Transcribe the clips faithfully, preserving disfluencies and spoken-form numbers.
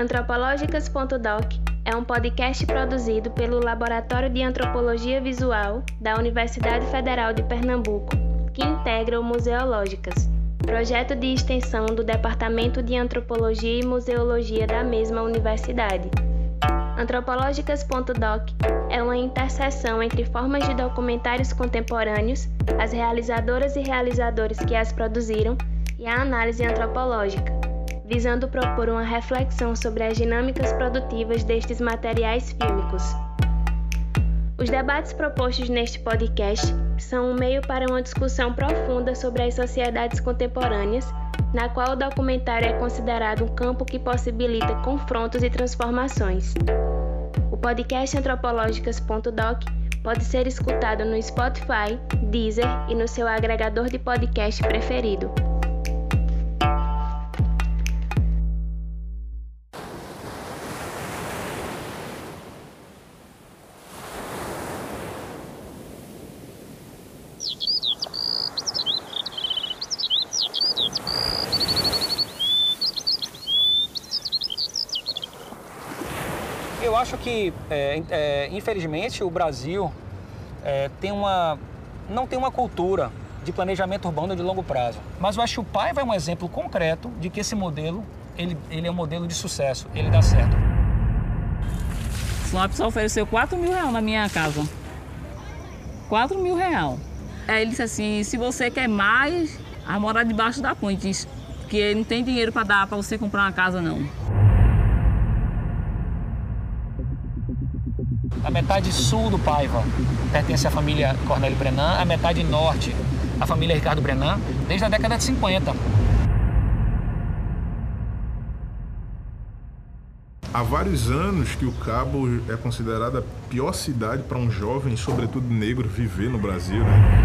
Antropológicas ponto doc é um podcast produzido pelo Laboratório de Antropologia Visual da Universidade Federal de Pernambuco, que integra o Museológicas, projeto de extensão do Departamento de Antropologia e Museologia da mesma universidade. Antropológicas ponto doc é uma interseção entre formas de documentários contemporâneos, as realizadoras e realizadores que as produziram e a análise antropológica, visando propor uma reflexão sobre as dinâmicas produtivas destes materiais fílmicos. Os debates propostos neste podcast são um meio para uma discussão profunda sobre as sociedades contemporâneas, na qual o documentário é considerado um campo que possibilita confrontos e transformações. O podcast Antropológicas ponto doc pode ser escutado no Spotify, Deezer e no seu agregador de podcast preferido. Eu acho que, é, é, infelizmente, o Brasil é, tem uma, não tem uma cultura de planejamento urbano de longo prazo. Mas eu acho que o Paiva é um exemplo concreto de que esse modelo, ele, ele é um modelo de sucesso, ele dá certo. Uma pessoa ofereceu quatro mil reais na minha casa. quatro mil reais. Aí ele disse assim, se você quer mais, a morar debaixo da ponte, porque não tem dinheiro para dar para você comprar uma casa, não. A metade sul do Paiva pertence à família Cornélio Brennand, a metade norte à família Ricardo Brennand, desde a década de cinquenta. Há vários anos que o Cabo é considerada a pior cidade para um jovem, sobretudo negro, viver no Brasil, né?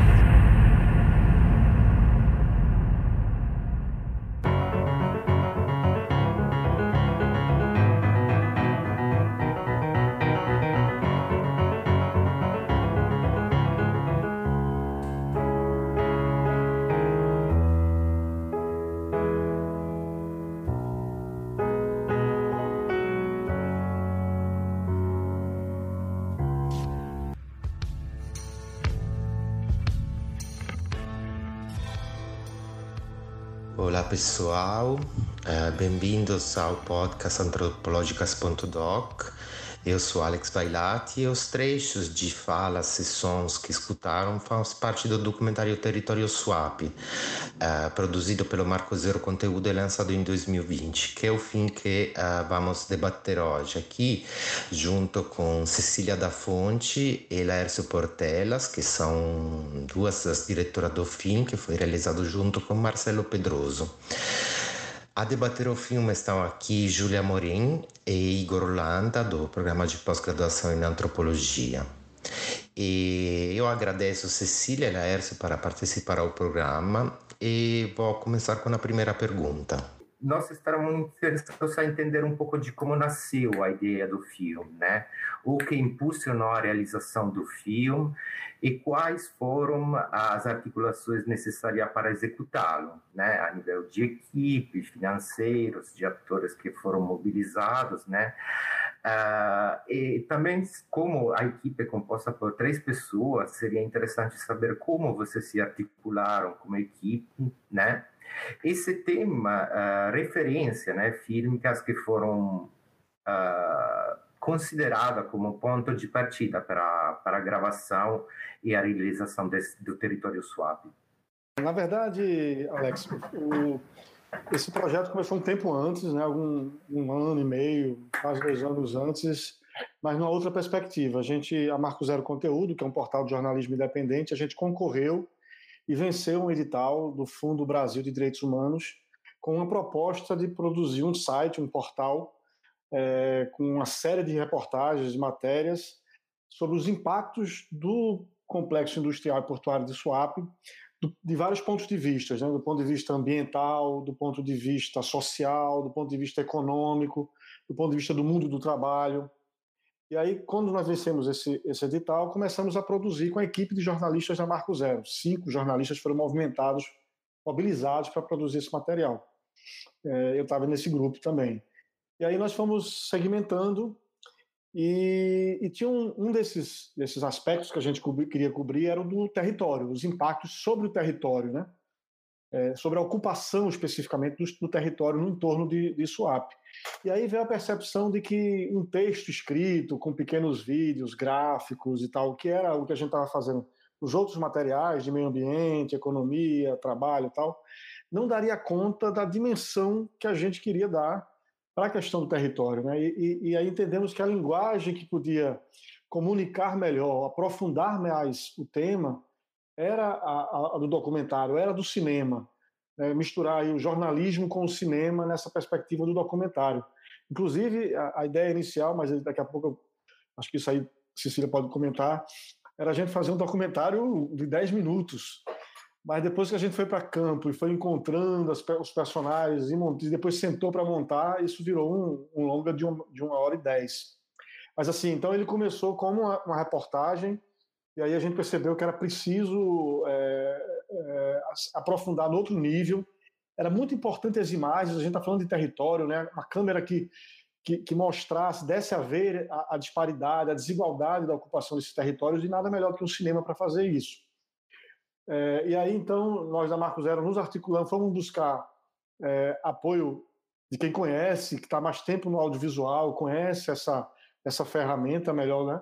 Olá pessoal, bem-vindos ao podcast Antropológicas ponto doc. Eu sou Alex Vailati e os trechos de falas e sons que escutaram fazem parte do documentário Território Suape, produzido pelo Marco Zero Conteúdo e lançado em dois mil e vinte, que é o fim que vamos debater hoje aqui, junto com Cecília da Fonte e Laércio Portelas, que são duas das diretoras do filme, que foi realizado junto com Marcelo Pedroso. A debater o filme estão aqui Júlia Morim e Igor Landa, do Programa de Pós-Graduação em Antropologia. E eu agradeço Cecília e Laércio para participar ao programa e vou começar com a primeira pergunta. Nós estamos interessados a entender um pouco de como nasceu a ideia do filme, né? O que impulsionou a realização do filme e quais foram as articulações necessárias para executá-lo, né? A nível de equipe, financeiros, de atores que foram mobilizados, né? Uh, e também, como a equipe é composta por três pessoas, seria interessante saber como vocês se articularam como equipe, né? Esse tema, uh, referência, né? Fílmicas que foram... Uh, considerada como ponto de partida para, para a gravação e a realização desse, do Território Suape. Na verdade, Alex, o, esse projeto começou um tempo antes, né, algum, um ano e meio, quase dois anos antes, mas numa outra perspectiva. A gente, a Marco Zero Conteúdo, que é um portal de jornalismo independente, a gente concorreu e venceu um edital do Fundo Brasil de Direitos Humanos com uma proposta de produzir um site, um portal, É, com uma série de reportagens, de matérias, sobre os impactos do complexo industrial e portuário de Suape, do, de vários pontos de vista, né? Do ponto de vista ambiental, do ponto de vista social, do ponto de vista econômico, do ponto de vista do mundo do trabalho. E aí, quando nós vencemos esse, esse edital, começamos a produzir com a equipe de jornalistas da Marco Zero. Cinco jornalistas foram movimentados, mobilizados para produzir esse material. É, eu estava nesse grupo também. E aí nós fomos segmentando e, e tinha um, um desses, desses aspectos que a gente cobri, queria cobrir era o do território, os impactos sobre o território, né? É, sobre a ocupação especificamente do, do território no entorno de, de Suape. E aí veio a percepção de que um texto escrito com pequenos vídeos, gráficos e tal, que era o que a gente estava fazendo, os outros materiais de meio ambiente, economia, trabalho e tal, não daria conta da dimensão que a gente queria dar para a questão do território, né? E, e, e aí entendemos que a linguagem que podia comunicar melhor, aprofundar mais o tema, era a, a do documentário, era do cinema, né? Misturar aí o jornalismo com o cinema nessa perspectiva do documentário. Inclusive, a, a ideia inicial, mas daqui a pouco, acho que isso aí Cecília pode comentar, era a gente fazer um documentário de dez minutos, mas depois que a gente foi para campo e foi encontrando as, os personagens e depois sentou para montar, isso virou um, um longa de, um, de uma hora e dez. Mas assim, então ele começou como uma, uma reportagem e aí a gente percebeu que era preciso é, é, aprofundar no outro nível. Era muito importante as imagens, a gente está falando de território, né? Uma câmera que Que, que mostrasse, desse a ver a, a disparidade, a desigualdade da ocupação desses territórios, e nada melhor que um cinema para fazer isso. É, e aí, então, nós da Marco Zero nos articulamos, fomos buscar é, apoio de quem conhece, que está mais tempo no audiovisual, conhece essa, essa ferramenta melhor, né?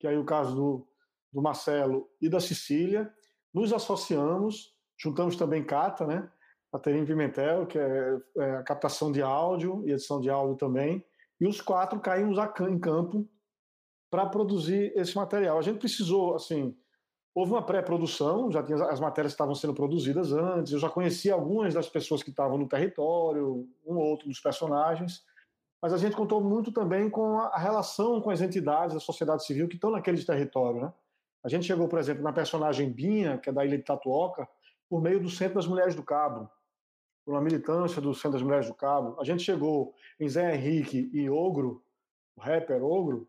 Que aí é o caso do, do Marcelo e da Cecília. Nos associamos, juntamos também Cata, né? Caterine Pimentel, que é, é a captação de áudio e edição de áudio também. E os quatro caímos em campo para produzir esse material. A gente precisou, assim, houve uma pré-produção, já tinha, as matérias estavam sendo produzidas antes, eu já conhecia algumas das pessoas que estavam no território, um ou outro dos personagens, mas a gente contou muito também com a relação com as entidades da sociedade civil que estão naquele território, né? A gente chegou, por exemplo, na personagem Binha, que é da Ilha de Tatuoca, por meio do Centro das Mulheres do Cabo, pela militância do Centro das Mulheres do Cabo. A gente chegou em Zé Henrique e Ogro, o rapper Ogro,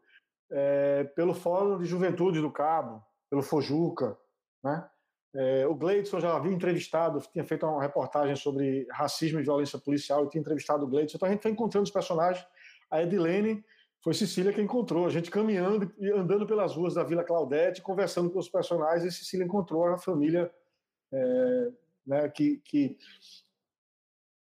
é, pelo Fórum de Juventude do Cabo, pelo Fojuca, né? É, o Gleidson já havia entrevistado, tinha feito uma reportagem sobre racismo e violência policial, e tinha entrevistado o Gleidson. Então a gente foi encontrando os personagens. A Edilene foi Cecília que encontrou. A gente caminhando e andando pelas ruas da Vila Claudete, conversando com os personagens, e Cecília encontrou a família é, né, que... que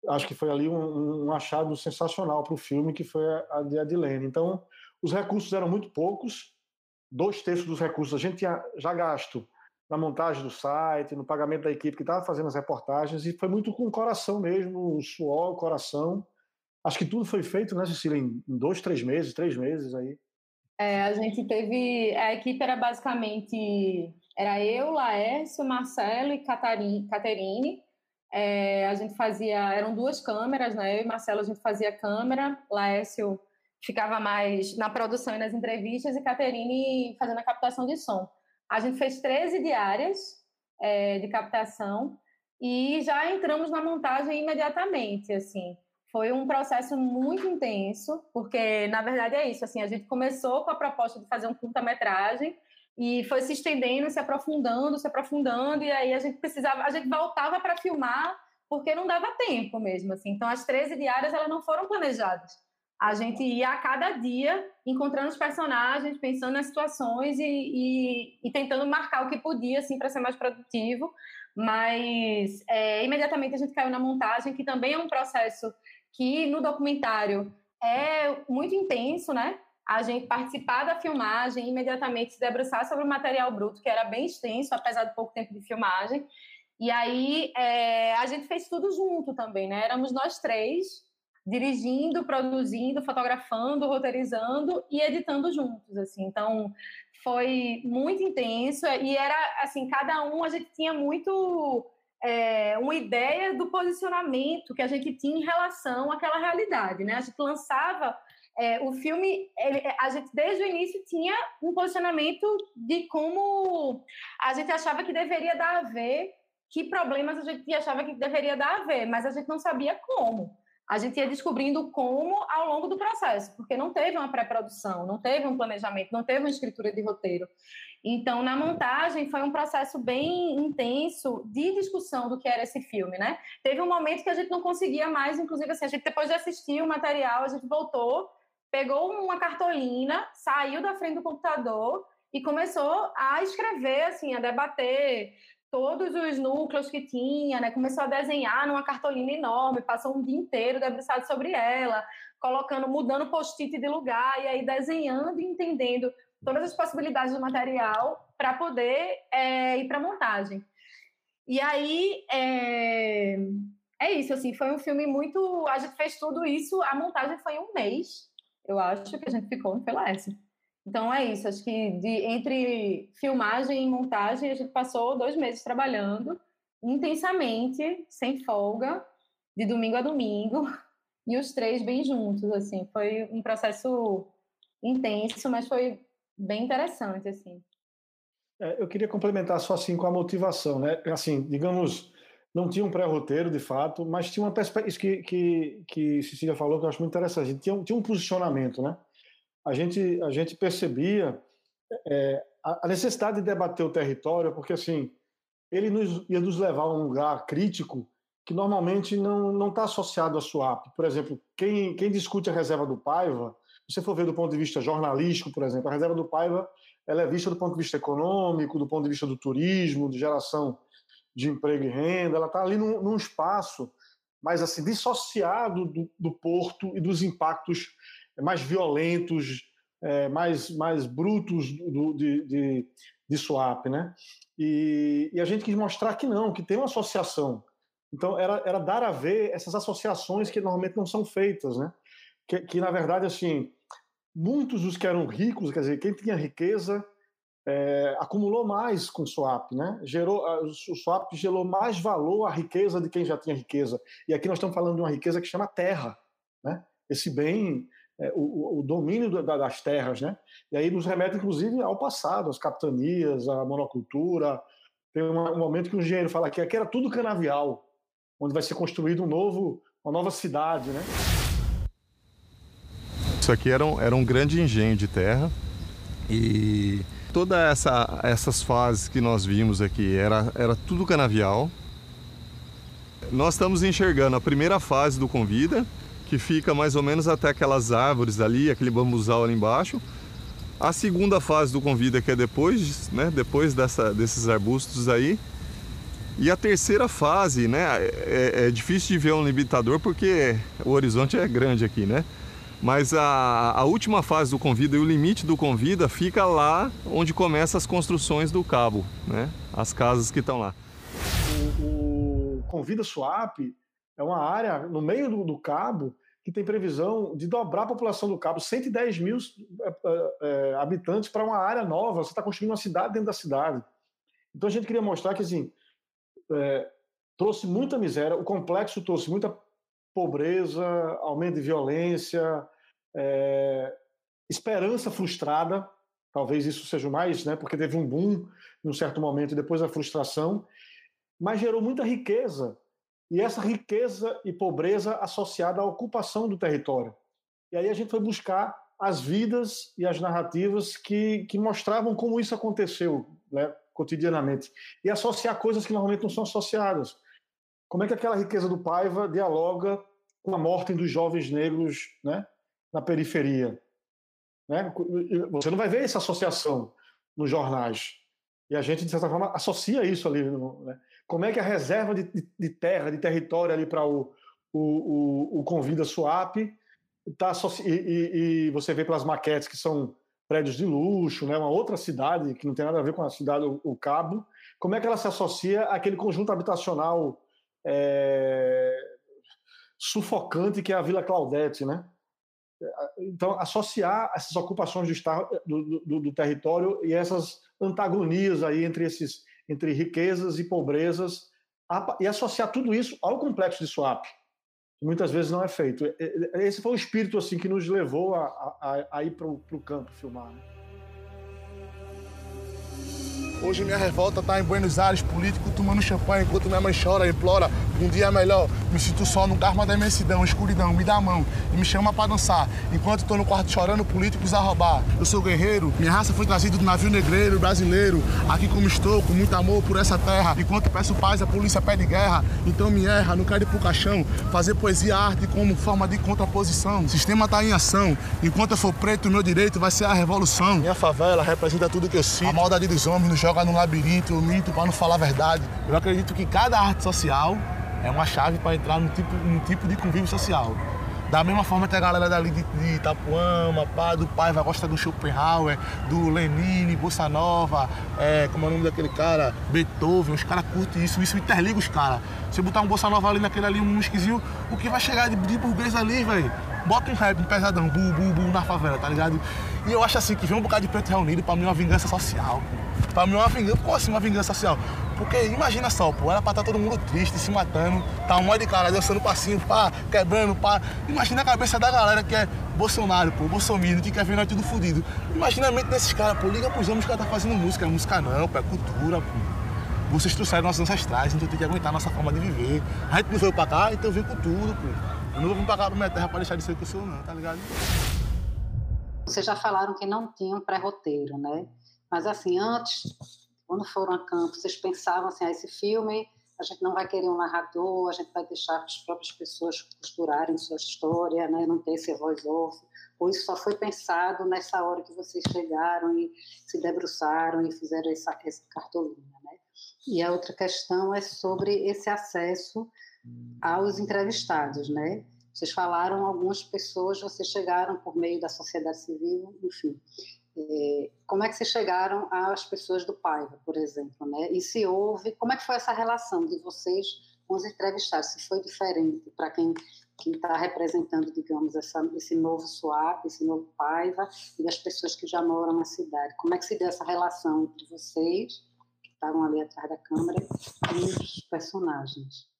acho que foi ali um, um achado sensacional para o filme, que foi a de Adilene. Então, os recursos eram muito poucos, dois terços dos recursos a gente tinha já gasto na montagem do site, no pagamento da equipe que estava fazendo as reportagens, e foi muito com o coração mesmo, o suor, o coração. Acho que tudo foi feito, né, Cecília, em dois, três meses, três meses aí. É, a gente teve... A equipe era basicamente... Era eu, Laércio, Marcelo e Caterine. É, a gente fazia, eram duas câmeras, né? Eu e Marcelo a gente fazia câmera, Laércio ficava mais na produção e nas entrevistas, e Caterine fazendo a captação de som. A gente fez treze diárias é, de captação e já entramos na montagem imediatamente, assim. Foi um processo muito intenso, porque na verdade é isso, assim, a gente começou com a proposta de fazer um curta-metragem e foi se estendendo, se aprofundando, se aprofundando, e aí a gente precisava, a gente voltava para filmar, porque não dava tempo mesmo, assim. Então, as treze diárias, elas não foram planejadas. A gente ia a cada dia, encontrando os personagens, pensando nas situações e, e, e tentando marcar o que podia, assim, para ser mais produtivo, mas é, imediatamente a gente caiu na montagem, que também é um processo que, no documentário, é muito intenso, né? A gente participar da filmagem, imediatamente se debruçar sobre o material bruto, que era bem extenso, apesar de pouco tempo de filmagem. E aí, é, a gente fez tudo junto também, né? Éramos nós três, dirigindo, produzindo, fotografando, roteirizando e editando juntos, assim. Então, foi muito intenso e era, assim, cada um, a gente tinha muito é, uma ideia do posicionamento que a gente tinha em relação àquela realidade, né? A gente lançava... É, o filme, ele, a gente desde o início tinha um posicionamento de como a gente achava que deveria dar a ver, que problemas a gente achava que deveria dar a ver, mas a gente não sabia como. a gente ia descobrindo como ao longo do processo, porque não teve uma pré-produção, não teve um planejamento, não teve uma escritura de roteiro. Então, na montagem, foi um processo bem intenso de discussão do que era esse filme, né? Teve um momento que a gente não conseguia mais, inclusive, assim, a gente, depois de assistir o material, a gente voltou, pegou uma cartolina, saiu da frente do computador e começou a escrever, assim, a debater todos os núcleos que tinha, né? Começou a desenhar numa cartolina enorme, passou um dia inteiro debruçado sobre ela, colocando, mudando post-it de lugar, e aí desenhando e entendendo todas as possibilidades do material para poder é, ir para a montagem. E aí, é, é isso, assim, foi um filme muito... A gente fez tudo isso, a montagem foi em um mês, eu acho que a gente ficou no Laércio. Então é isso, acho que de, entre filmagem e montagem a gente passou dois meses trabalhando intensamente, sem folga, de domingo a domingo, e os três bem juntos, assim, foi um processo intenso, mas foi bem interessante, assim. É, eu queria complementar só assim com a motivação, né, assim, digamos, não tinha um pré-roteiro de fato, mas tinha uma perspectiva, isso que, que, que Cecília falou que eu acho muito interessante, tinha, tinha um posicionamento, né. A gente, a gente percebia é, a necessidade de debater o território, porque assim, ele nos, ia nos levar a um lugar crítico que normalmente não está associado à Suape. Por exemplo, quem, quem discute a reserva do Paiva, se você for ver do ponto de vista jornalístico, por exemplo, a reserva do Paiva ela é vista do ponto de vista econômico, do ponto de vista do turismo, de geração de emprego e renda, ela está ali num, num espaço, mas assim, dissociado do, do porto e dos impactos mais violentos, é, mais, mais brutos do, de, de, de Suape, né? E, e a gente quis mostrar que não, que tem uma associação. Então, era, era dar a ver essas associações que normalmente não são feitas, né? Que, que na verdade, assim, muitos dos que eram ricos, quer dizer, quem tinha riqueza é, acumulou mais com Suape, né? Gerou, o Suape gerou mais valor à riqueza de quem já tinha riqueza. E aqui nós estamos falando de uma riqueza que chama terra, né? Esse bem... O, o domínio da, das terras, né? E aí nos remete, inclusive, ao passado, às capitanias, à monocultura. Tem um momento que o engenheiro fala que aqui era tudo canavial, onde vai ser construído um novo, uma nova cidade, né? Isso aqui era um, era um grande engenho de terra e toda essa essas fases que nós vimos aqui era, era tudo canavial. Nós estamos enxergando a primeira fase do Convida, que fica mais ou menos até aquelas árvores ali, aquele bambuzal ali embaixo. A segunda fase do Convida, que é depois, né, depois dessa, desses arbustos aí. E a terceira fase, né, é, é difícil de ver um limitador porque o horizonte é grande aqui, né? Mas a, a última fase do Convida e o limite do Convida fica lá onde começam as construções do Cabo, né? As casas que estão lá. O, o Convida Suape é uma área no meio do, do Cabo que tem previsão de dobrar a população do Cabo, cento e dez mil é, é, habitantes para uma área nova, você está construindo uma cidade dentro da cidade. Então a gente queria mostrar que assim, é, trouxe muita miséria, o complexo trouxe muita pobreza, aumento de violência, é, esperança frustrada, talvez isso seja mais, né, porque teve um boom em um certo momento e depois a frustração, mas gerou muita riqueza. E essa riqueza e pobreza associada à ocupação do território. E aí a gente foi buscar as vidas e as narrativas que, que mostravam como isso aconteceu, né, cotidianamente. E associar coisas que normalmente não são associadas. Como é que aquela riqueza do Paiva dialoga com a morte dos jovens negros, né, na periferia? Né? Você não vai ver essa associação nos jornais. E a gente, de certa forma, associa isso ali, né? Como é que a reserva de, de terra, de território ali para o, o, o, o Convida Suape tá, e, e, e você vê pelas maquetes que são prédios de luxo, né, uma outra cidade que não tem nada a ver com a cidade, o, o Cabo, como é que ela se associa àquele conjunto habitacional é, sufocante que é a Vila Claudete, né? Então, associar essas ocupações do, do, do território e essas antagonias aí entre esses... entre riquezas e pobrezas, e associar tudo isso ao complexo de Suape, que muitas vezes não é feito. Esse foi o espírito assim, que nos levou a, a, a ir para o campo filmar. Né? Hoje minha revolta está em Buenos Aires, político tomando champanhe, enquanto minha mãe chora e implora um dia melhor. Me sinto só no karma da imensidão, escuridão, me dá a mão e me chama para dançar. Enquanto estou no quarto chorando, políticos a roubar. Eu sou guerreiro, minha raça foi trazida do navio negreiro brasileiro. Aqui como estou, com muito amor por essa terra. Enquanto peço paz, a polícia pede guerra. Então me erra, não quero ir pro caixão. Fazer poesia, arte como forma de contraposição. O sistema está em ação. Enquanto eu for preto, meu direito vai ser a revolução. Minha favela representa tudo que eu sinto. A maldade dos homens nos joga no labirinto, eu minto para não falar a verdade. Eu acredito que cada arte social é uma chave para entrar num tipo, num tipo de convívio social. Da mesma forma que a galera dali de, de Itapuama, pá, do Paiva gosta do Schopenhauer, do Lenin, Bossa Nova, é, como é o nome daquele cara, Beethoven, os caras curtem isso, isso interliga os caras. Se eu botar um Bossa Nova ali naquele ali, um esquisinho, o que vai chegar de, de burguês ali, velho? Bota um rap, um pesadão, bu, bu, bu, na favela, tá ligado? E eu acho assim, que vem um bocado de preto reunido, pra mim é uma vingança social. Pô. Pra mim é uma vingança, como assim uma vingança social? Porque imagina só, pô, era pra estar todo mundo triste, se matando, tá um monte de cara dançando passinho, pá, quebrando, pá. Imagina a cabeça da galera que é Bolsonaro, pô, bolsominion, que quer ver nós tudo fodido. Imagina a mente desses caras, pô, liga pros homens que tá fazendo música. É música não, pô, é cultura, pô. Vocês trouxeram nossos ancestrais, então tem que aguentar a nossa forma de viver. A gente não veio pra cá, então vem com tudo, pô. Eu não vou vir pra cá pra minha terra pra deixar de ser o que eu sou, não, tá ligado? Vocês já falaram que não tinham pré-roteiro, né? Mas assim, antes, quando foram a campo, vocês pensavam assim, ah, esse filme, a gente não vai querer um narrador, a gente vai deixar as próprias pessoas costurarem sua história, né? Não ter esse voice-off. Ou isso só foi pensado nessa hora que vocês chegaram e se debruçaram e fizeram essa, essa cartolina, né? E a outra questão é sobre esse acesso aos entrevistados, né? Vocês falaram, algumas pessoas, vocês chegaram por meio da sociedade civil, enfim. Como é que vocês chegaram às pessoas do Paiva, por exemplo, né? E se houve, como é que foi essa relação de vocês com os entrevistados? Se foi diferente para quem está representando, digamos, essa, esse novo Suape, esse novo Paiva e das pessoas que já moram na cidade? Como é que se deu essa relação entre vocês, que estavam ali atrás da câmera, e os personagens?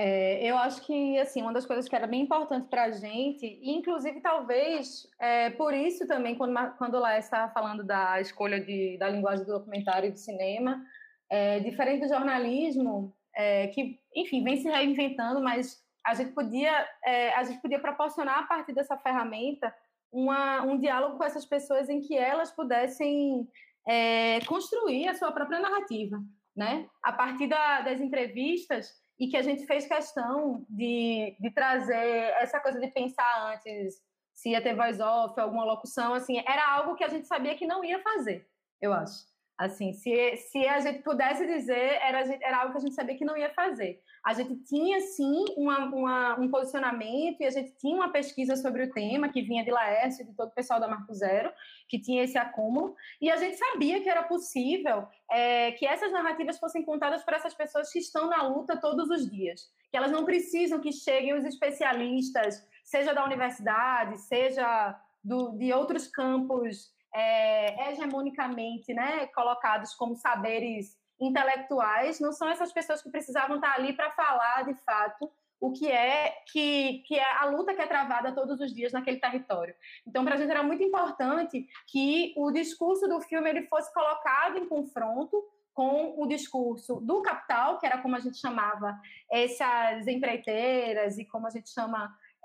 É, eu acho que, assim, uma das coisas que era bem importante para a gente, e inclusive talvez é, por isso também, quando, quando o Laércio estava falando da escolha de, da linguagem do documentário e do cinema, é, diferente do jornalismo, é, que, enfim, vem se reinventando, mas a gente podia, é, a gente podia proporcionar, a partir dessa ferramenta, uma, um diálogo com essas pessoas em que elas pudessem é, construir a sua própria narrativa, né? A partir da, das entrevistas, e que a gente fez questão de, de trazer essa coisa de pensar antes se ia ter voice-off, alguma locução, assim, era algo que a gente sabia que não ia fazer, eu acho. Assim, se, se a gente pudesse dizer, era, era algo que a gente sabia que não ia fazer. A gente tinha, sim, uma, uma, um posicionamento, e a gente tinha uma pesquisa sobre o tema, que vinha de Laércio, de todo o pessoal da Marco Zero, que tinha esse acúmulo, e a gente sabia que era possível é, que essas narrativas fossem contadas por essas pessoas que estão na luta todos os dias, que elas não precisam que cheguem os especialistas, seja da universidade, seja do, de outros campos, É, hegemonicamente, né, colocados como saberes intelectuais. Não são essas pessoas que precisavam estar ali para falar, de fato, o que é, que, que é a luta que é travada todos os dias naquele território. Então, para a gente era muito importante que o discurso do filme ele fosse colocado em confronto com o discurso do capital, que era como a gente chamava essas empreiteiras e como a gente chama...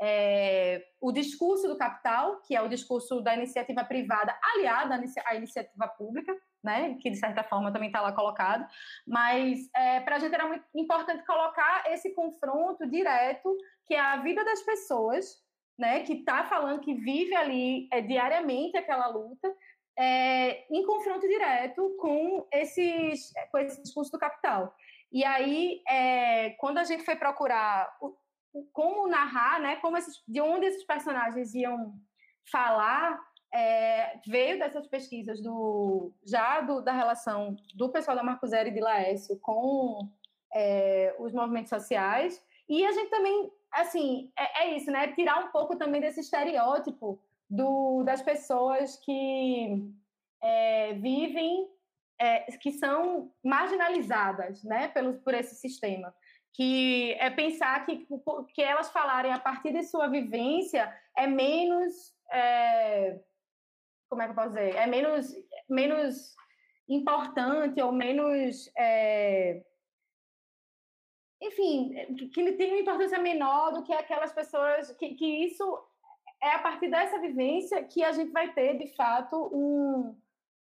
É, o discurso do capital, que é o discurso da iniciativa privada aliada à iniciativa pública, né, que de certa forma também está lá colocado, mas é, para a gente era muito importante colocar esse confronto direto, que é a vida das pessoas, né, que está falando, que vive ali é, diariamente aquela luta, é, em confronto direto com, esses, com esse discurso do capital. E aí, é, quando a gente foi procurar... O, como narrar, né? Como esses, de onde esses personagens iam falar, é, veio dessas pesquisas do, já do, da relação do pessoal da Marco Zero e de Laércio com é, os movimentos sociais. E a gente também, assim, é, é isso, né? Tirar um pouco também desse estereótipo do, das pessoas que é, vivem, é, que são marginalizadas, né? Pelo, por esse sistema. Que é pensar que, que elas falarem a partir de sua vivência é menos... É, como é que eu posso dizer? É menos, menos importante ou menos... É, enfim, que ele tem uma importância menor do que aquelas pessoas... Que, que isso é a partir dessa vivência que a gente vai ter, de fato, um,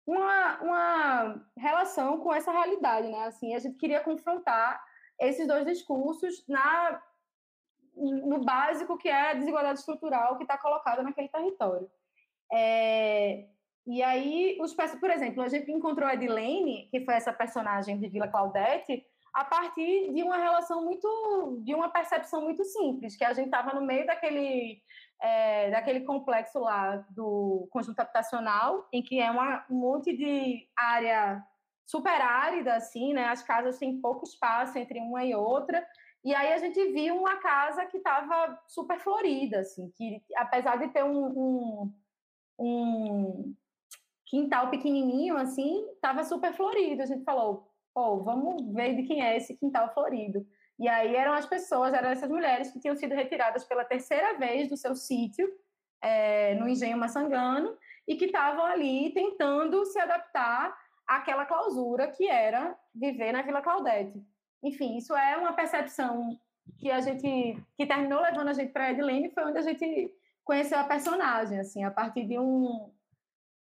uma, uma relação com essa realidade, né? Assim, a gente queria confrontar esses dois discursos na, no básico, que é a desigualdade estrutural que está colocada naquele território. É... E aí, os, por exemplo, a gente encontrou a Edilene, que foi essa personagem de Vila Claudete, a partir de uma relação muito... de uma percepção muito simples, que a gente estava no meio daquele, é, daquele complexo lá do conjunto habitacional, em que é uma, um monte de área super árida, assim, né? As casas têm pouco espaço entre uma e outra. E aí a gente viu uma casa que estava super florida, assim, que apesar de ter um... um, um quintal pequenininho, assim, estava super florido. A gente falou, pô, vamos ver de quem é esse quintal florido. E aí eram as pessoas, eram essas mulheres que tinham sido retiradas pela terceira vez do seu sítio, é, no Engenho Maçangano, e que estavam ali tentando se adaptar àquela clausura que era viver na Vila Claudete. Enfim, isso é uma percepção que a gente, que terminou levando a gente para a Edilene, foi onde a gente conheceu a personagem, assim, a partir de um...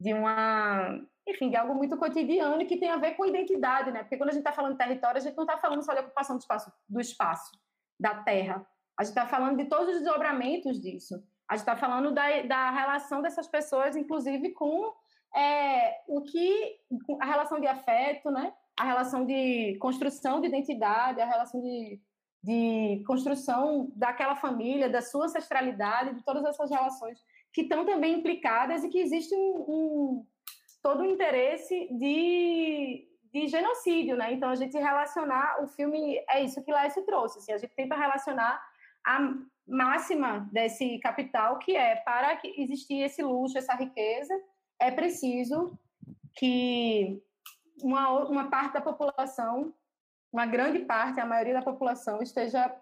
de uma, enfim, de algo muito cotidiano e que tem a ver com identidade, né? Porque quando a gente está falando de território, a gente não está falando só de ocupação do espaço, do espaço, da terra. A gente está falando de todos os desdobramentos disso. A gente está falando da, da relação dessas pessoas, inclusive, com é, o que... a relação de afeto, né? A relação de construção de identidade, a relação de, de construção daquela família, da sua ancestralidade, de todas essas relações que estão também implicadas e que existe um, um, todo um interesse de, de genocídio, né? Então, a gente relacionar o filme... É isso que Laércio trouxe, assim, a gente tenta relacionar a máxima desse capital, que é, para que existir esse luxo, essa riqueza, é preciso que uma, uma parte da população, uma grande parte, a maioria da população, esteja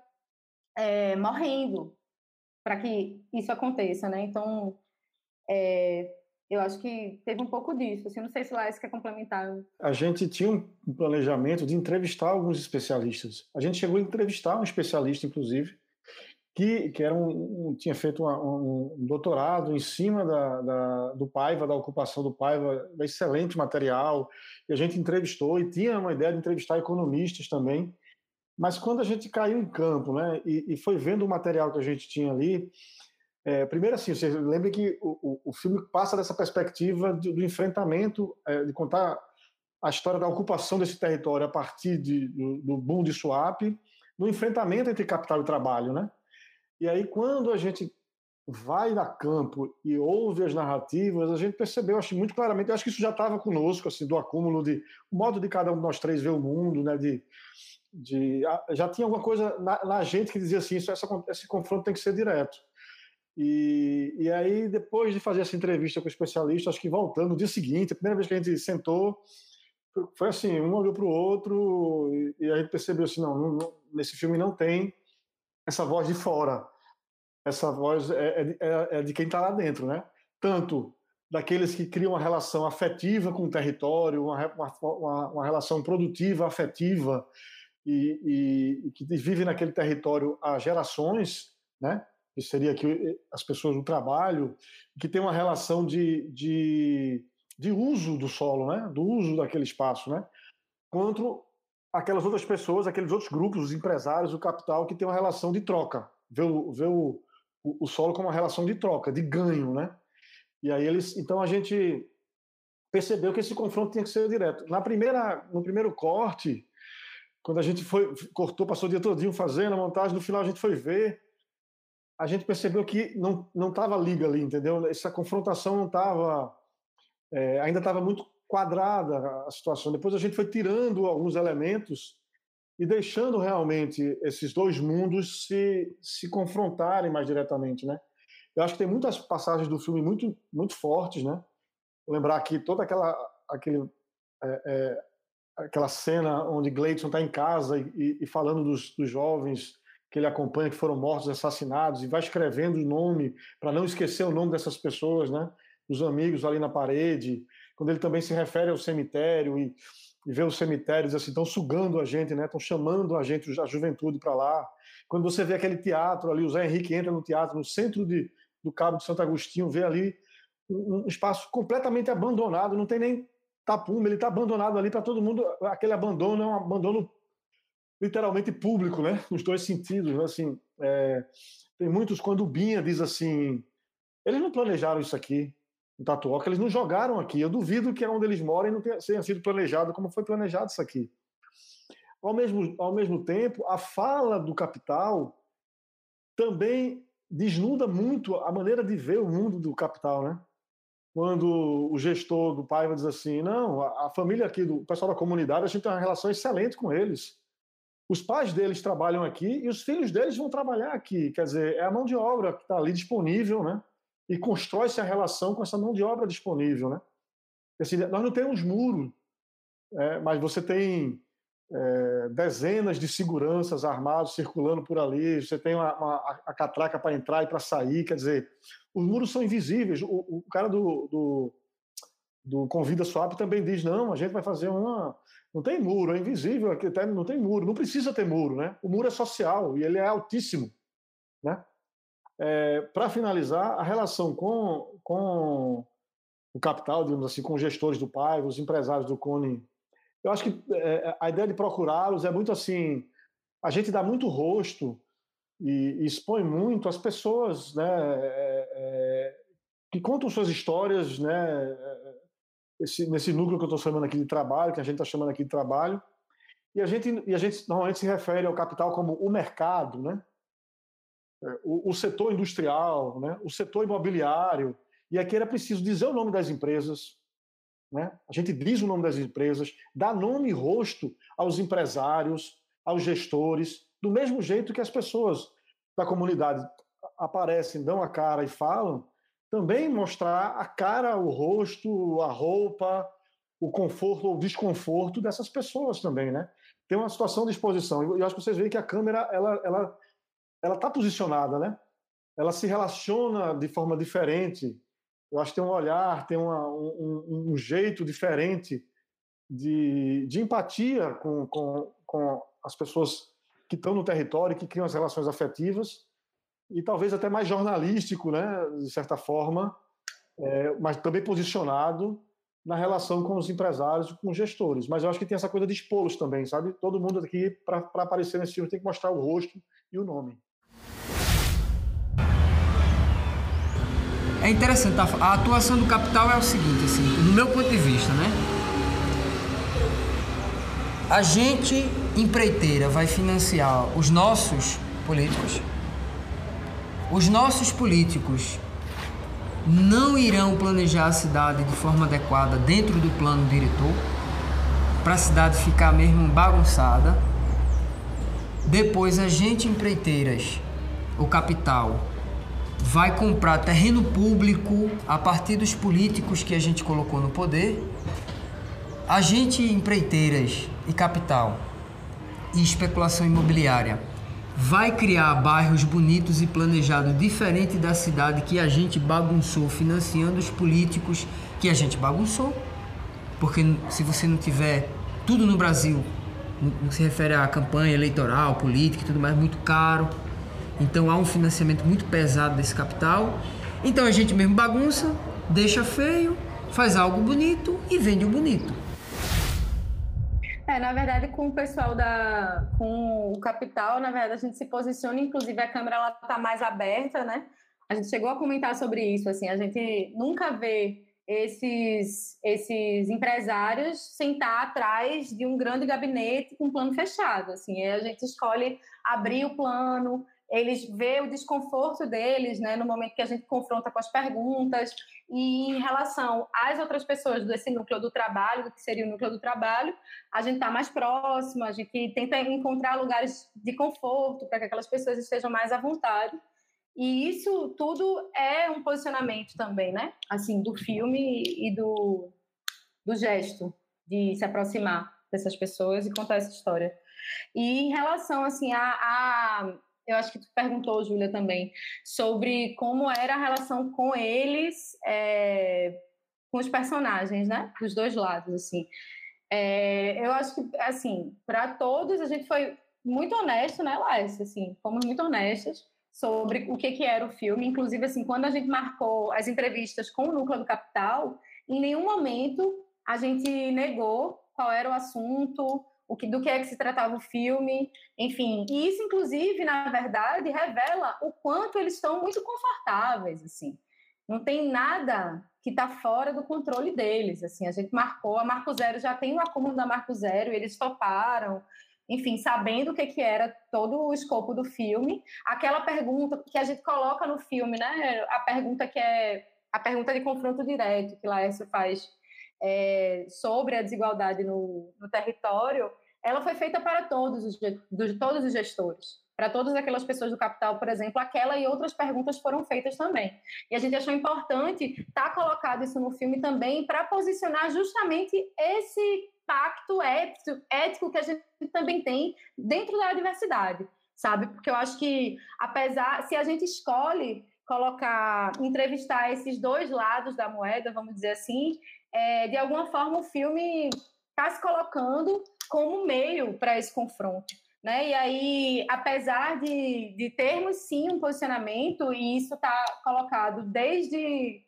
é, morrendo, para que isso aconteça, né? Então, é, eu acho que teve um pouco disso. Assim, não sei se lá isso quer complementar. A gente tinha um planejamento de entrevistar alguns especialistas. A gente chegou a entrevistar um especialista, inclusive, que, que era um, um, tinha feito uma, um doutorado em cima da, da, do Paiva, da ocupação do Paiva, excelente material. E a gente entrevistou e tinha uma ideia de entrevistar economistas também. Mas quando a gente caiu em campo, né, e, e foi vendo o material que a gente tinha ali, é, primeiro assim, você lembra que o, o, o filme passa dessa perspectiva do, do enfrentamento, é, de contar a história da ocupação desse território a partir de, do, do boom de Suape, do enfrentamento entre capital e trabalho, né? E aí quando a gente vai a campo e ouve as narrativas, a gente percebeu, acho muito claramente, eu acho que isso já estava conosco, assim, do acúmulo de o modo de cada um de nós três ver o mundo, né, de De, já tinha alguma coisa na, na gente que dizia assim, isso, essa, esse confronto tem que ser direto. E, e aí, depois de fazer essa entrevista com o especialista, acho que voltando no dia seguinte, a primeira vez que a gente sentou, foi assim, um olhou para o outro e, e a gente percebeu assim, não, não, nesse filme não tem essa voz de fora, essa voz é, é, é de quem está lá dentro, né? Tanto daqueles que criam uma relação afetiva com o território, uma, uma, uma relação produtiva, afetiva, E, e, e que vivem naquele território há gerações, né? Que seria aqui as pessoas do trabalho, que tem uma relação de, de, de uso do solo, né? Do uso daquele espaço, né? Contra aquelas outras pessoas, aqueles outros grupos, os empresários, o capital, que tem uma relação de troca, vê o, vê o, o, o solo como uma relação de troca, de ganho, né? E aí eles, então a gente percebeu que esse confronto tinha que ser direto. Na primeira, no primeiro corte, quando a gente foi, cortou, passou o dia todinho fazendo a montagem, no final a gente foi ver, a gente percebeu que não não estava liga ali, entendeu? Essa confrontação não estava, é, ainda estava muito quadrada a situação. Depois a gente foi tirando alguns elementos e deixando realmente esses dois mundos se, se confrontarem mais diretamente, né? Eu acho que tem muitas passagens do filme muito, muito fortes, né? Lembrar aqui toda aquela... aquele, é, é, aquela cena onde Gleidson está em casa e, e falando dos, dos jovens que ele acompanha, que foram mortos, assassinados, e vai escrevendo o nome, para não esquecer o nome dessas pessoas, né? Os amigos ali na parede, quando ele também se refere ao cemitério e, e vê os cemitérios, assim, estão sugando a gente, né? Estão chamando a gente, a juventude, para lá. Quando você vê aquele teatro ali, o Zé Henrique entra no teatro, no centro de, do Cabo de Santo Agostinho, vê ali um, um espaço completamente abandonado, não tem nem tapuma, ele está abandonado ali para todo mundo. Aquele abandono é um abandono literalmente público, né? Nos dois sentidos, né? Assim, é, tem muitos, quando o Binha diz assim, eles não planejaram isso aqui, em Tatuoca, eles não jogaram aqui, eu duvido que é onde eles moram e não tenha, tenha sido planejado como foi planejado isso aqui. Ao mesmo, ao mesmo tempo, a fala do capital também desnuda muito a maneira de ver o mundo do capital, né? Quando o gestor do Paiva diz assim, não, a, a família aqui, do, o pessoal da comunidade, a gente tem uma relação excelente com eles. Os pais deles trabalham aqui e os filhos deles vão trabalhar aqui. Quer dizer, é a mão de obra que está ali disponível, né? E constrói-se a relação com essa mão de obra disponível, né? Assim, nós não temos muro, é, mas você tem é, dezenas de seguranças armados circulando por ali, você tem uma, uma, a catraca para entrar e para sair, quer dizer, os muros são invisíveis. O, o cara do... do do Convida Suape também diz, não, a gente vai fazer uma... Não tem muro, é invisível, até não tem muro, não precisa ter muro, né? O muro é social e ele é altíssimo, né? É, para finalizar, a relação com, com o capital, digamos assim, com os gestores do Paiva, os empresários do Cone, eu acho que é, a ideia de procurá-los é muito assim, a gente dá muito rosto e, e expõe muito as pessoas, né, é, é, que contam suas histórias, né, é, Esse, nesse núcleo que eu estou chamando aqui de trabalho, que a gente está chamando aqui de trabalho, e a, gente, e a gente normalmente se refere ao capital como o mercado, né? o, o setor industrial, né? O setor imobiliário, e aqui era preciso dizer o nome das empresas, né? A gente diz o nome das empresas, dá nome e rosto aos empresários, aos gestores, do mesmo jeito que as pessoas da comunidade aparecem, dão a cara e falam, também mostrar a cara, o rosto, a roupa, o conforto ou desconforto dessas pessoas também, né? Tem uma situação de exposição. E eu acho que vocês veem que a câmera, ela, ela, ela tá posicionada, né? Ela se relaciona de forma diferente. Eu acho que tem um olhar, tem uma, um, um jeito diferente de, de empatia com, com, com as pessoas que estão no território, que criam as relações afetivas, e talvez até mais jornalístico, né, de certa forma, é, mas também posicionado na relação com os empresários, com os gestores. Mas eu acho que tem essa coisa de expô-los também, sabe? Todo mundo aqui, para aparecer nesse filme, tem que mostrar o rosto e o nome. É interessante, a atuação do capital é o seguinte, assim, do meu ponto de vista, né? A gente, empreiteira, vai financiar os nossos políticos. Os nossos políticos não irão planejar a cidade de forma adequada dentro do plano diretor, para a cidade ficar mesmo bagunçada. Depois, a gente, empreiteiras, o capital, vai comprar terreno público a partir dos políticos que a gente colocou no poder. A gente, empreiteiras e capital, e especulação imobiliária, vai criar bairros bonitos e planejados, diferente da cidade que a gente bagunçou, financiando os políticos que a gente bagunçou. Porque se você não tiver tudo no Brasil, no que se refere à campanha eleitoral, política e tudo mais, muito caro. Então há um financiamento muito pesado desse capital. Então a gente mesmo bagunça, deixa feio, faz algo bonito e vende o bonito. É, na verdade, com o pessoal da... com o capital, na verdade, a gente se posiciona, inclusive a câmera está mais aberta, né? A gente chegou a comentar sobre isso, assim, a gente nunca vê esses, esses empresários sentar atrás de um grande gabinete com um plano fechado, assim, a gente escolhe abrir o plano, eles vê o desconforto deles, né? No momento que a gente confronta com as perguntas, e em relação às outras pessoas desse núcleo do trabalho, do que seria o núcleo do trabalho, a gente está mais próximo, a gente tenta encontrar lugares de conforto para que aquelas pessoas estejam mais à vontade. E isso tudo é um posicionamento também, né? Assim, do filme e do, do gesto de se aproximar dessas pessoas e contar essa história. E em relação, assim, a... a eu acho que tu perguntou, Júlia, também, sobre como era a relação com eles, é, com os personagens, né? Dos dois lados, assim. É, eu acho que, assim, para todos a gente foi muito honesto, né, Laércio? Assim, fomos muito honestas sobre o que, que era o filme. Inclusive, assim, quando a gente marcou as entrevistas com o Núcleo do Capital, em nenhum momento a gente negou qual era o assunto, o que, do que é que se tratava o filme, enfim. E isso, inclusive, na verdade, revela o quanto eles estão muito confortáveis, assim. Não tem nada que está fora do controle deles, assim. A gente marcou, a Marco Zero já tem o acúmulo da Marco Zero, e eles toparam, enfim, sabendo o que, que era todo o escopo do filme. Aquela pergunta que a gente coloca no filme, né? A pergunta que é a pergunta de confronto direto que Laércio faz é, sobre a desigualdade no, no território, ela foi feita para todos os, dos, todos os gestores, para todas aquelas pessoas do capital, por exemplo, aquela e outras perguntas foram feitas também. E a gente achou importante estar colocado isso no filme também para posicionar justamente esse pacto ético, ético que a gente também tem dentro da diversidade, sabe? Porque eu acho que, apesar, se a gente escolhe colocar, entrevistar esses dois lados da moeda, vamos dizer assim, é, de alguma forma o filme está se colocando como meio para esse confronto, né? E aí, apesar de, de termos, sim, um posicionamento, e isso está colocado desde,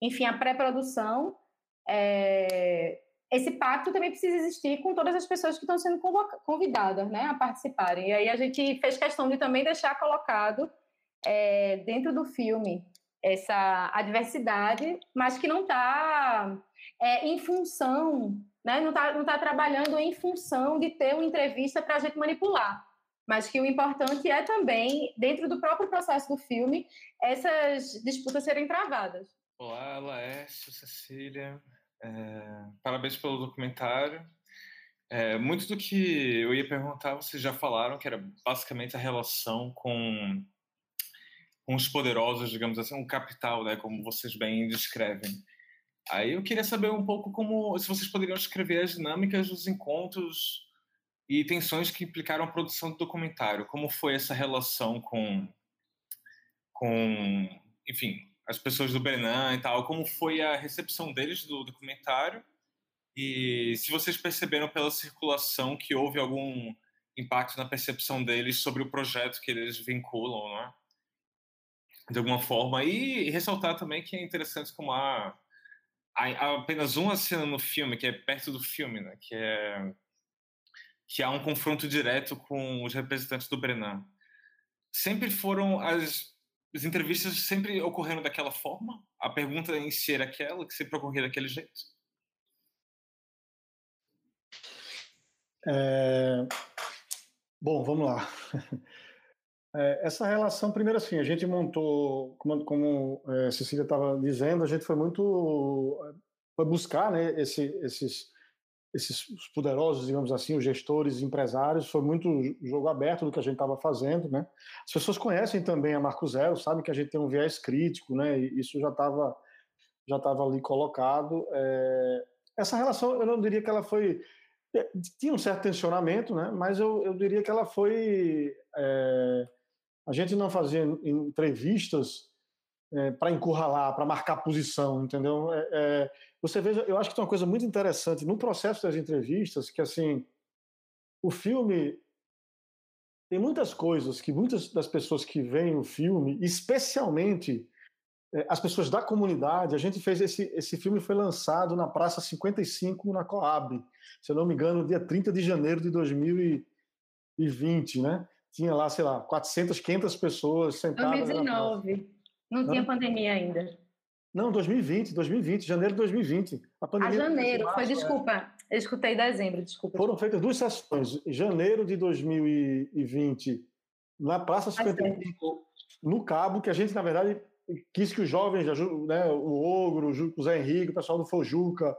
enfim, a pré-produção, é, esse pacto também precisa existir com todas as pessoas que estão sendo convidadas, né, a participarem. E aí a gente fez questão de também deixar colocado é, dentro do filme essa adversidade, mas que não está é, em função... Né? Não está não tá trabalhando em função de ter uma entrevista para a gente manipular, mas que o importante é também, dentro do próprio processo do filme, essas disputas serem travadas. Olá, Laércio, Cecília, é, parabéns pelo documentário. É, muito do que eu ia perguntar, vocês já falaram, que era basicamente a relação com, com os poderosos, digamos assim, o capital, né, como vocês bem descrevem. Aí eu queria saber um pouco como, se vocês poderiam descrever as dinâmicas dos encontros e tensões que implicaram a produção do documentário. Como foi essa relação com, com enfim, as pessoas do Brennand e tal? Como foi a recepção deles do documentário? E se vocês perceberam pela circulação que houve algum impacto na percepção deles sobre o projeto que eles vinculam, não é? De alguma forma. E ressaltar também que é interessante como a há apenas uma cena no filme, que é perto do filme, né? que, é... que há um confronto direto com os representantes do Brennand. Sempre foram... As... as entrevistas sempre ocorreram daquela forma? A pergunta em si era aquela, que sempre ocorria daquele jeito? É... Bom, vamos lá. É, essa relação, primeiro assim, a gente montou, como, como é, Cecília estava dizendo, a gente foi muito foi buscar, né, esse, esses, esses poderosos, digamos assim, os gestores, empresários, foi muito jogo aberto do que a gente estava fazendo, né? As pessoas conhecem também a Marco Zero, sabem que a gente tem um viés crítico, né? E isso já estava já estava ali colocado. É, essa relação, eu não diria que ela foi... Tinha um certo tensionamento, né? Mas eu, eu diria que ela foi... É, a gente não fazia entrevistas é, para encurralar, para marcar posição, entendeu? É, é, você veja, eu acho que tem uma coisa muito interessante no processo das entrevistas, que assim, o filme tem muitas coisas que muitas das pessoas que veem o filme, especialmente é, as pessoas da comunidade, a gente fez esse, esse filme foi lançado na Praça cinquenta e cinco, na Coab, se eu não me engano, no dia trinta de janeiro de dois mil e vinte, né? Tinha lá, sei lá, quatrocentas, quinhentas pessoas sentadas. dois mil e dezenove. Não, não tinha pandemia ainda. Não, dois mil e vinte, dois mil e vinte, janeiro de dois mil e vinte. A pandemia. A janeiro, foi, desculpa. Eu escutei dezembro, desculpa. Foram feitas duas sessões. Janeiro de dois mil e vinte, na Praça cinquenta e cinco, no Cabo, que a gente, na verdade, quis que os jovens, né, o Ogro, o Zé Henrique, o pessoal do Fojuca,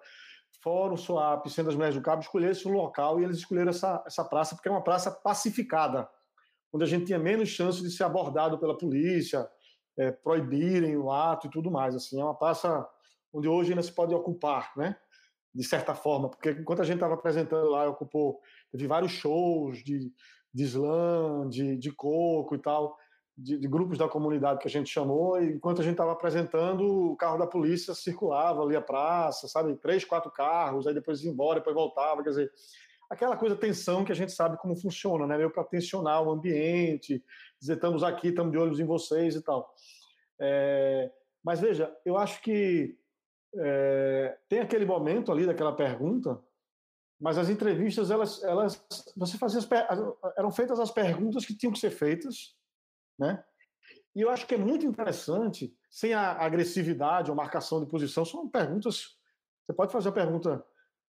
Fórum Suape, Centro das Mulheres do Cabo, escolhessem um local e eles escolheram essa, essa praça, porque é uma praça pacificada, onde a gente tinha menos chance de ser abordado pela polícia, é, proibirem o ato e tudo mais. Assim, é uma praça onde hoje ainda se pode ocupar, né? De certa forma, porque enquanto a gente estava apresentando lá, ocupou, teve vários shows de, de slam, de, de coco e tal. de, de grupos da comunidade que a gente chamou, e enquanto a gente estava apresentando, o carro da polícia circulava ali a praça, sabe, três, quatro carros, aí depois ia embora, depois voltava, quer dizer, aquela coisa, tensão, que a gente sabe como funciona, né, meio para tensionar o ambiente, dizer, estamos aqui, estamos de olhos em vocês e tal. É, mas veja, eu acho que é, tem aquele momento ali daquela pergunta, mas as entrevistas, elas, elas você fazia as, eram feitas as perguntas que tinham que ser feitas, né? E eu acho que é muito interessante, sem a agressividade ou marcação de posição, são perguntas, você pode fazer a pergunta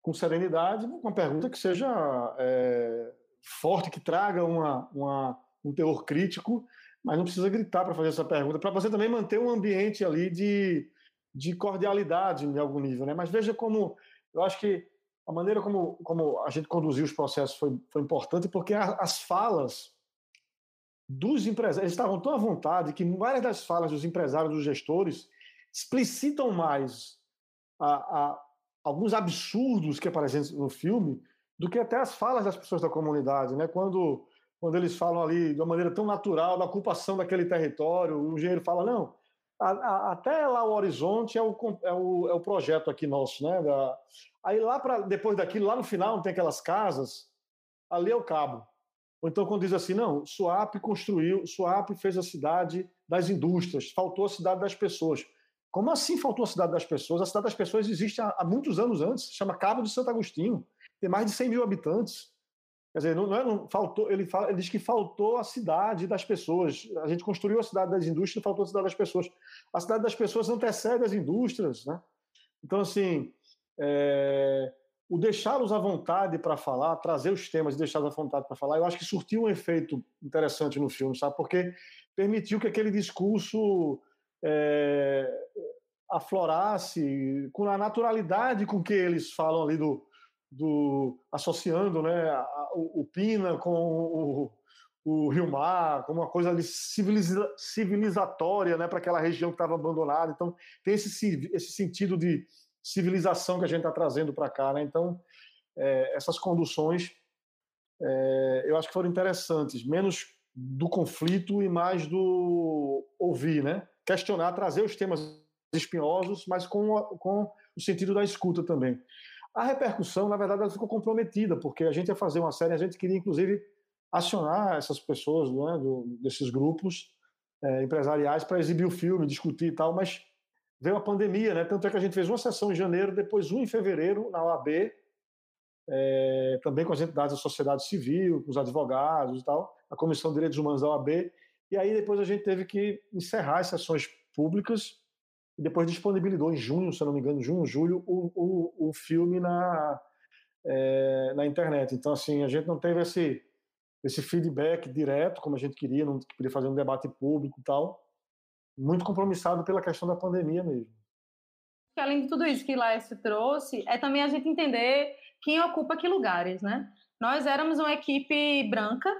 com serenidade, uma pergunta que seja é, forte, que traga uma, uma, um teor crítico, mas não precisa gritar para fazer essa pergunta, para você também manter um ambiente ali de, de cordialidade em algum nível, né? Mas veja como, eu acho que a maneira como, como a gente conduziu os processos foi, foi importante, porque a, as falas dos empresários, eles estavam tão à vontade que várias das falas dos empresários, dos gestores, explicitam mais a, a, alguns absurdos que aparecem no filme do que até as falas das pessoas da comunidade, né? Quando, quando eles falam ali de uma maneira tão natural da ocupação daquele território, o engenheiro fala, não, a, a, até lá o horizonte é o, é o, é o projeto aqui nosso, né? Da, aí lá pra, depois daquilo, lá no final, não tem aquelas casas, ali é o Cabo. Ou então, quando diz assim, não, Suape construiu, Suape fez a cidade das indústrias, faltou a cidade das pessoas. Como assim faltou a cidade das pessoas? A cidade das pessoas existe há, há muitos anos antes, se chama Cabo de Santo Agostinho, tem mais de cem mil habitantes. Quer dizer, não, não é, não, faltou, ele, fala, ele diz que faltou a cidade das pessoas. A gente construiu a cidade das indústrias, faltou a cidade das pessoas. A cidade das pessoas antecede as indústrias, né? Então, assim, é... o deixá-los à vontade para falar, trazer os temas e deixá-los à vontade para falar, eu acho que surtiu um efeito interessante no filme, sabe? Porque permitiu que aquele discurso é, aflorasse com a naturalidade com que eles falam ali do, do associando, né, a, o, o Pina com o, o Rio Mar, como uma coisa ali civiliza, civilizatória, né, para aquela região que estava abandonada. Então tem esse, esse sentido de civilização que a gente está trazendo para cá, né? Então, é, essas conduções é, eu acho que foram interessantes, menos do conflito e mais do ouvir, né? Questionar, trazer os temas espinhosos, mas com, a, com o sentido da escuta também. A repercussão, na verdade, ela ficou comprometida, porque a gente ia fazer uma série, a gente queria, inclusive, acionar essas pessoas, né, do, desses grupos é, empresariais para exibir o filme, discutir e tal, mas veio a pandemia, né? Tanto é que a gente fez uma sessão em janeiro, depois uma em fevereiro, na O A B, é, também com as entidades da sociedade civil, com os advogados e tal, a Comissão de Direitos Humanos da O A B, e aí depois a gente teve que encerrar as sessões públicas, e depois disponibilizou em junho, se não me engano, junho, julho, o, o, o filme na, é, na internet. Então, assim, a gente não teve esse, esse feedback direto, como a gente queria, não queria fazer um debate público e tal, muito compromissado pela questão da pandemia mesmo. Além de tudo isso que Laércio trouxe, é também a gente entender quem ocupa que lugares, né? Nós éramos uma equipe branca,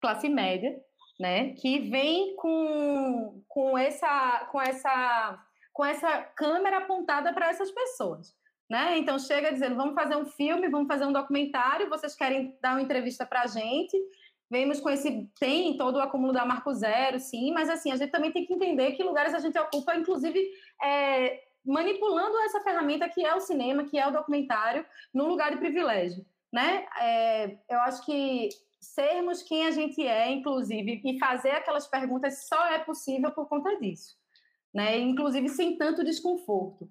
classe média, né? Que vem com, com, essa, com, essa, com essa câmera apontada para essas pessoas, né? Então chega dizendo, vamos fazer um filme, vamos fazer um documentário, vocês querem dar uma entrevista para a gente... Vemos com esse... Tem todo o acúmulo da Marco Zero, sim, mas assim, a gente também tem que entender que lugares a gente ocupa, inclusive é, manipulando essa ferramenta que é o cinema, que é o documentário, num lugar de privilégio, né? É, eu acho que sermos quem a gente é, inclusive, e fazer aquelas perguntas só é possível por conta disso, né? Inclusive sem tanto desconforto,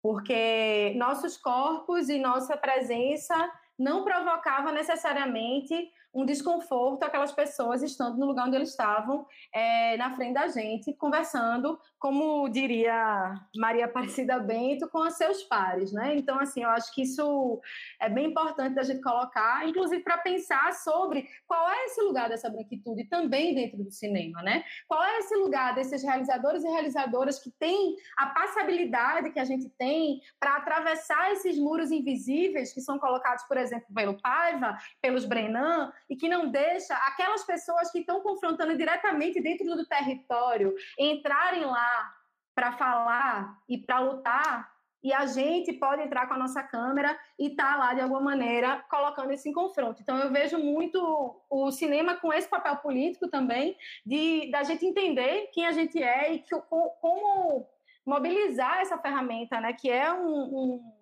porque nossos corpos e nossa presença não provocava necessariamente um desconforto aquelas pessoas estando no lugar onde eles estavam, é, na frente da gente, conversando, como diria Maria Aparecida Bento, com os seus pares, né? Então, assim, eu acho que isso é bem importante da gente colocar, inclusive para pensar sobre qual é esse lugar dessa branquitude também dentro do cinema, né? Qual é esse lugar desses realizadores e realizadoras que têm a passabilidade que a gente tem para atravessar esses muros invisíveis que são colocados, por exemplo, pelo Paiva, pelos Brennand, e que não deixa aquelas pessoas que estão confrontando diretamente dentro do território entrarem lá para falar e para lutar e a gente pode entrar com a nossa câmera e estar tá lá, de alguma maneira, colocando esse confronto. Então, eu vejo muito o cinema com esse papel político também, de, da gente entender quem a gente é e que, como mobilizar essa ferramenta, né, que é um, um,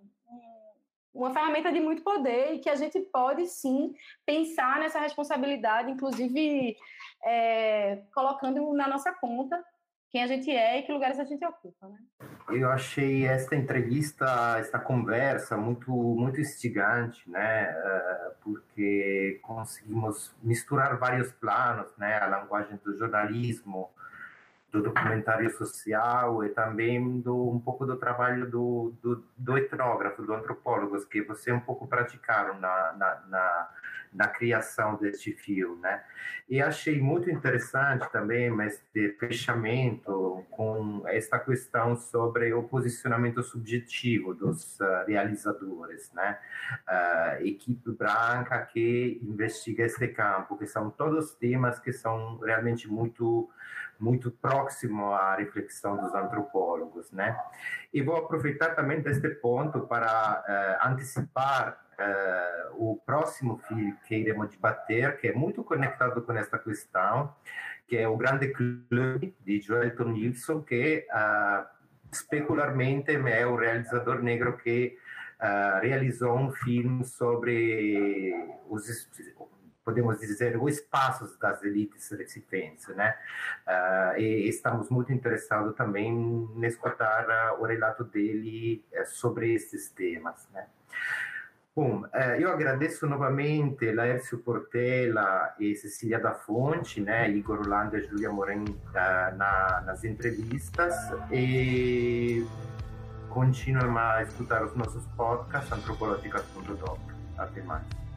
uma ferramenta de muito poder e que a gente pode, sim, pensar nessa responsabilidade, inclusive é, colocando na nossa conta quem a gente é e que lugares a gente ocupa, né? Eu achei esta entrevista, esta conversa muito, muito instigante, né? Porque conseguimos misturar vários planos, né? A linguagem do jornalismo, do documentário social e também do, um pouco do trabalho do, do, do etnógrafo, do antropólogo, que você um pouco praticaram na, na, na, na criação deste filme, né? E achei muito interessante também este fechamento com esta questão sobre o posicionamento subjetivo dos uh, realizadores, né? Uh, equipe branca que investiga este campo, que são todos temas que são realmente muito, muito próximo à reflexão dos antropólogos, né? E vou aproveitar também deste ponto para uh, antecipar Uh, o próximo filme que iremos debater, que é muito conectado com esta questão, que é O Grande Clube, de Joelton Nilsson, que uh, especularmente é o realizador negro que uh, realizou um filme sobre os, podemos dizer, os espaços das elites recifenses, né? Uh, e estamos muito interessados também em escutar uh, o relato dele uh, sobre esses temas, né? Bom, eu agradeço novamente Laércio Portela e Cecília da Fonte, né, Igor Landa e Júlia Morim na, nas entrevistas, e continuem a escutar os nossos podcasts antropológicas ponto doc. Até mais.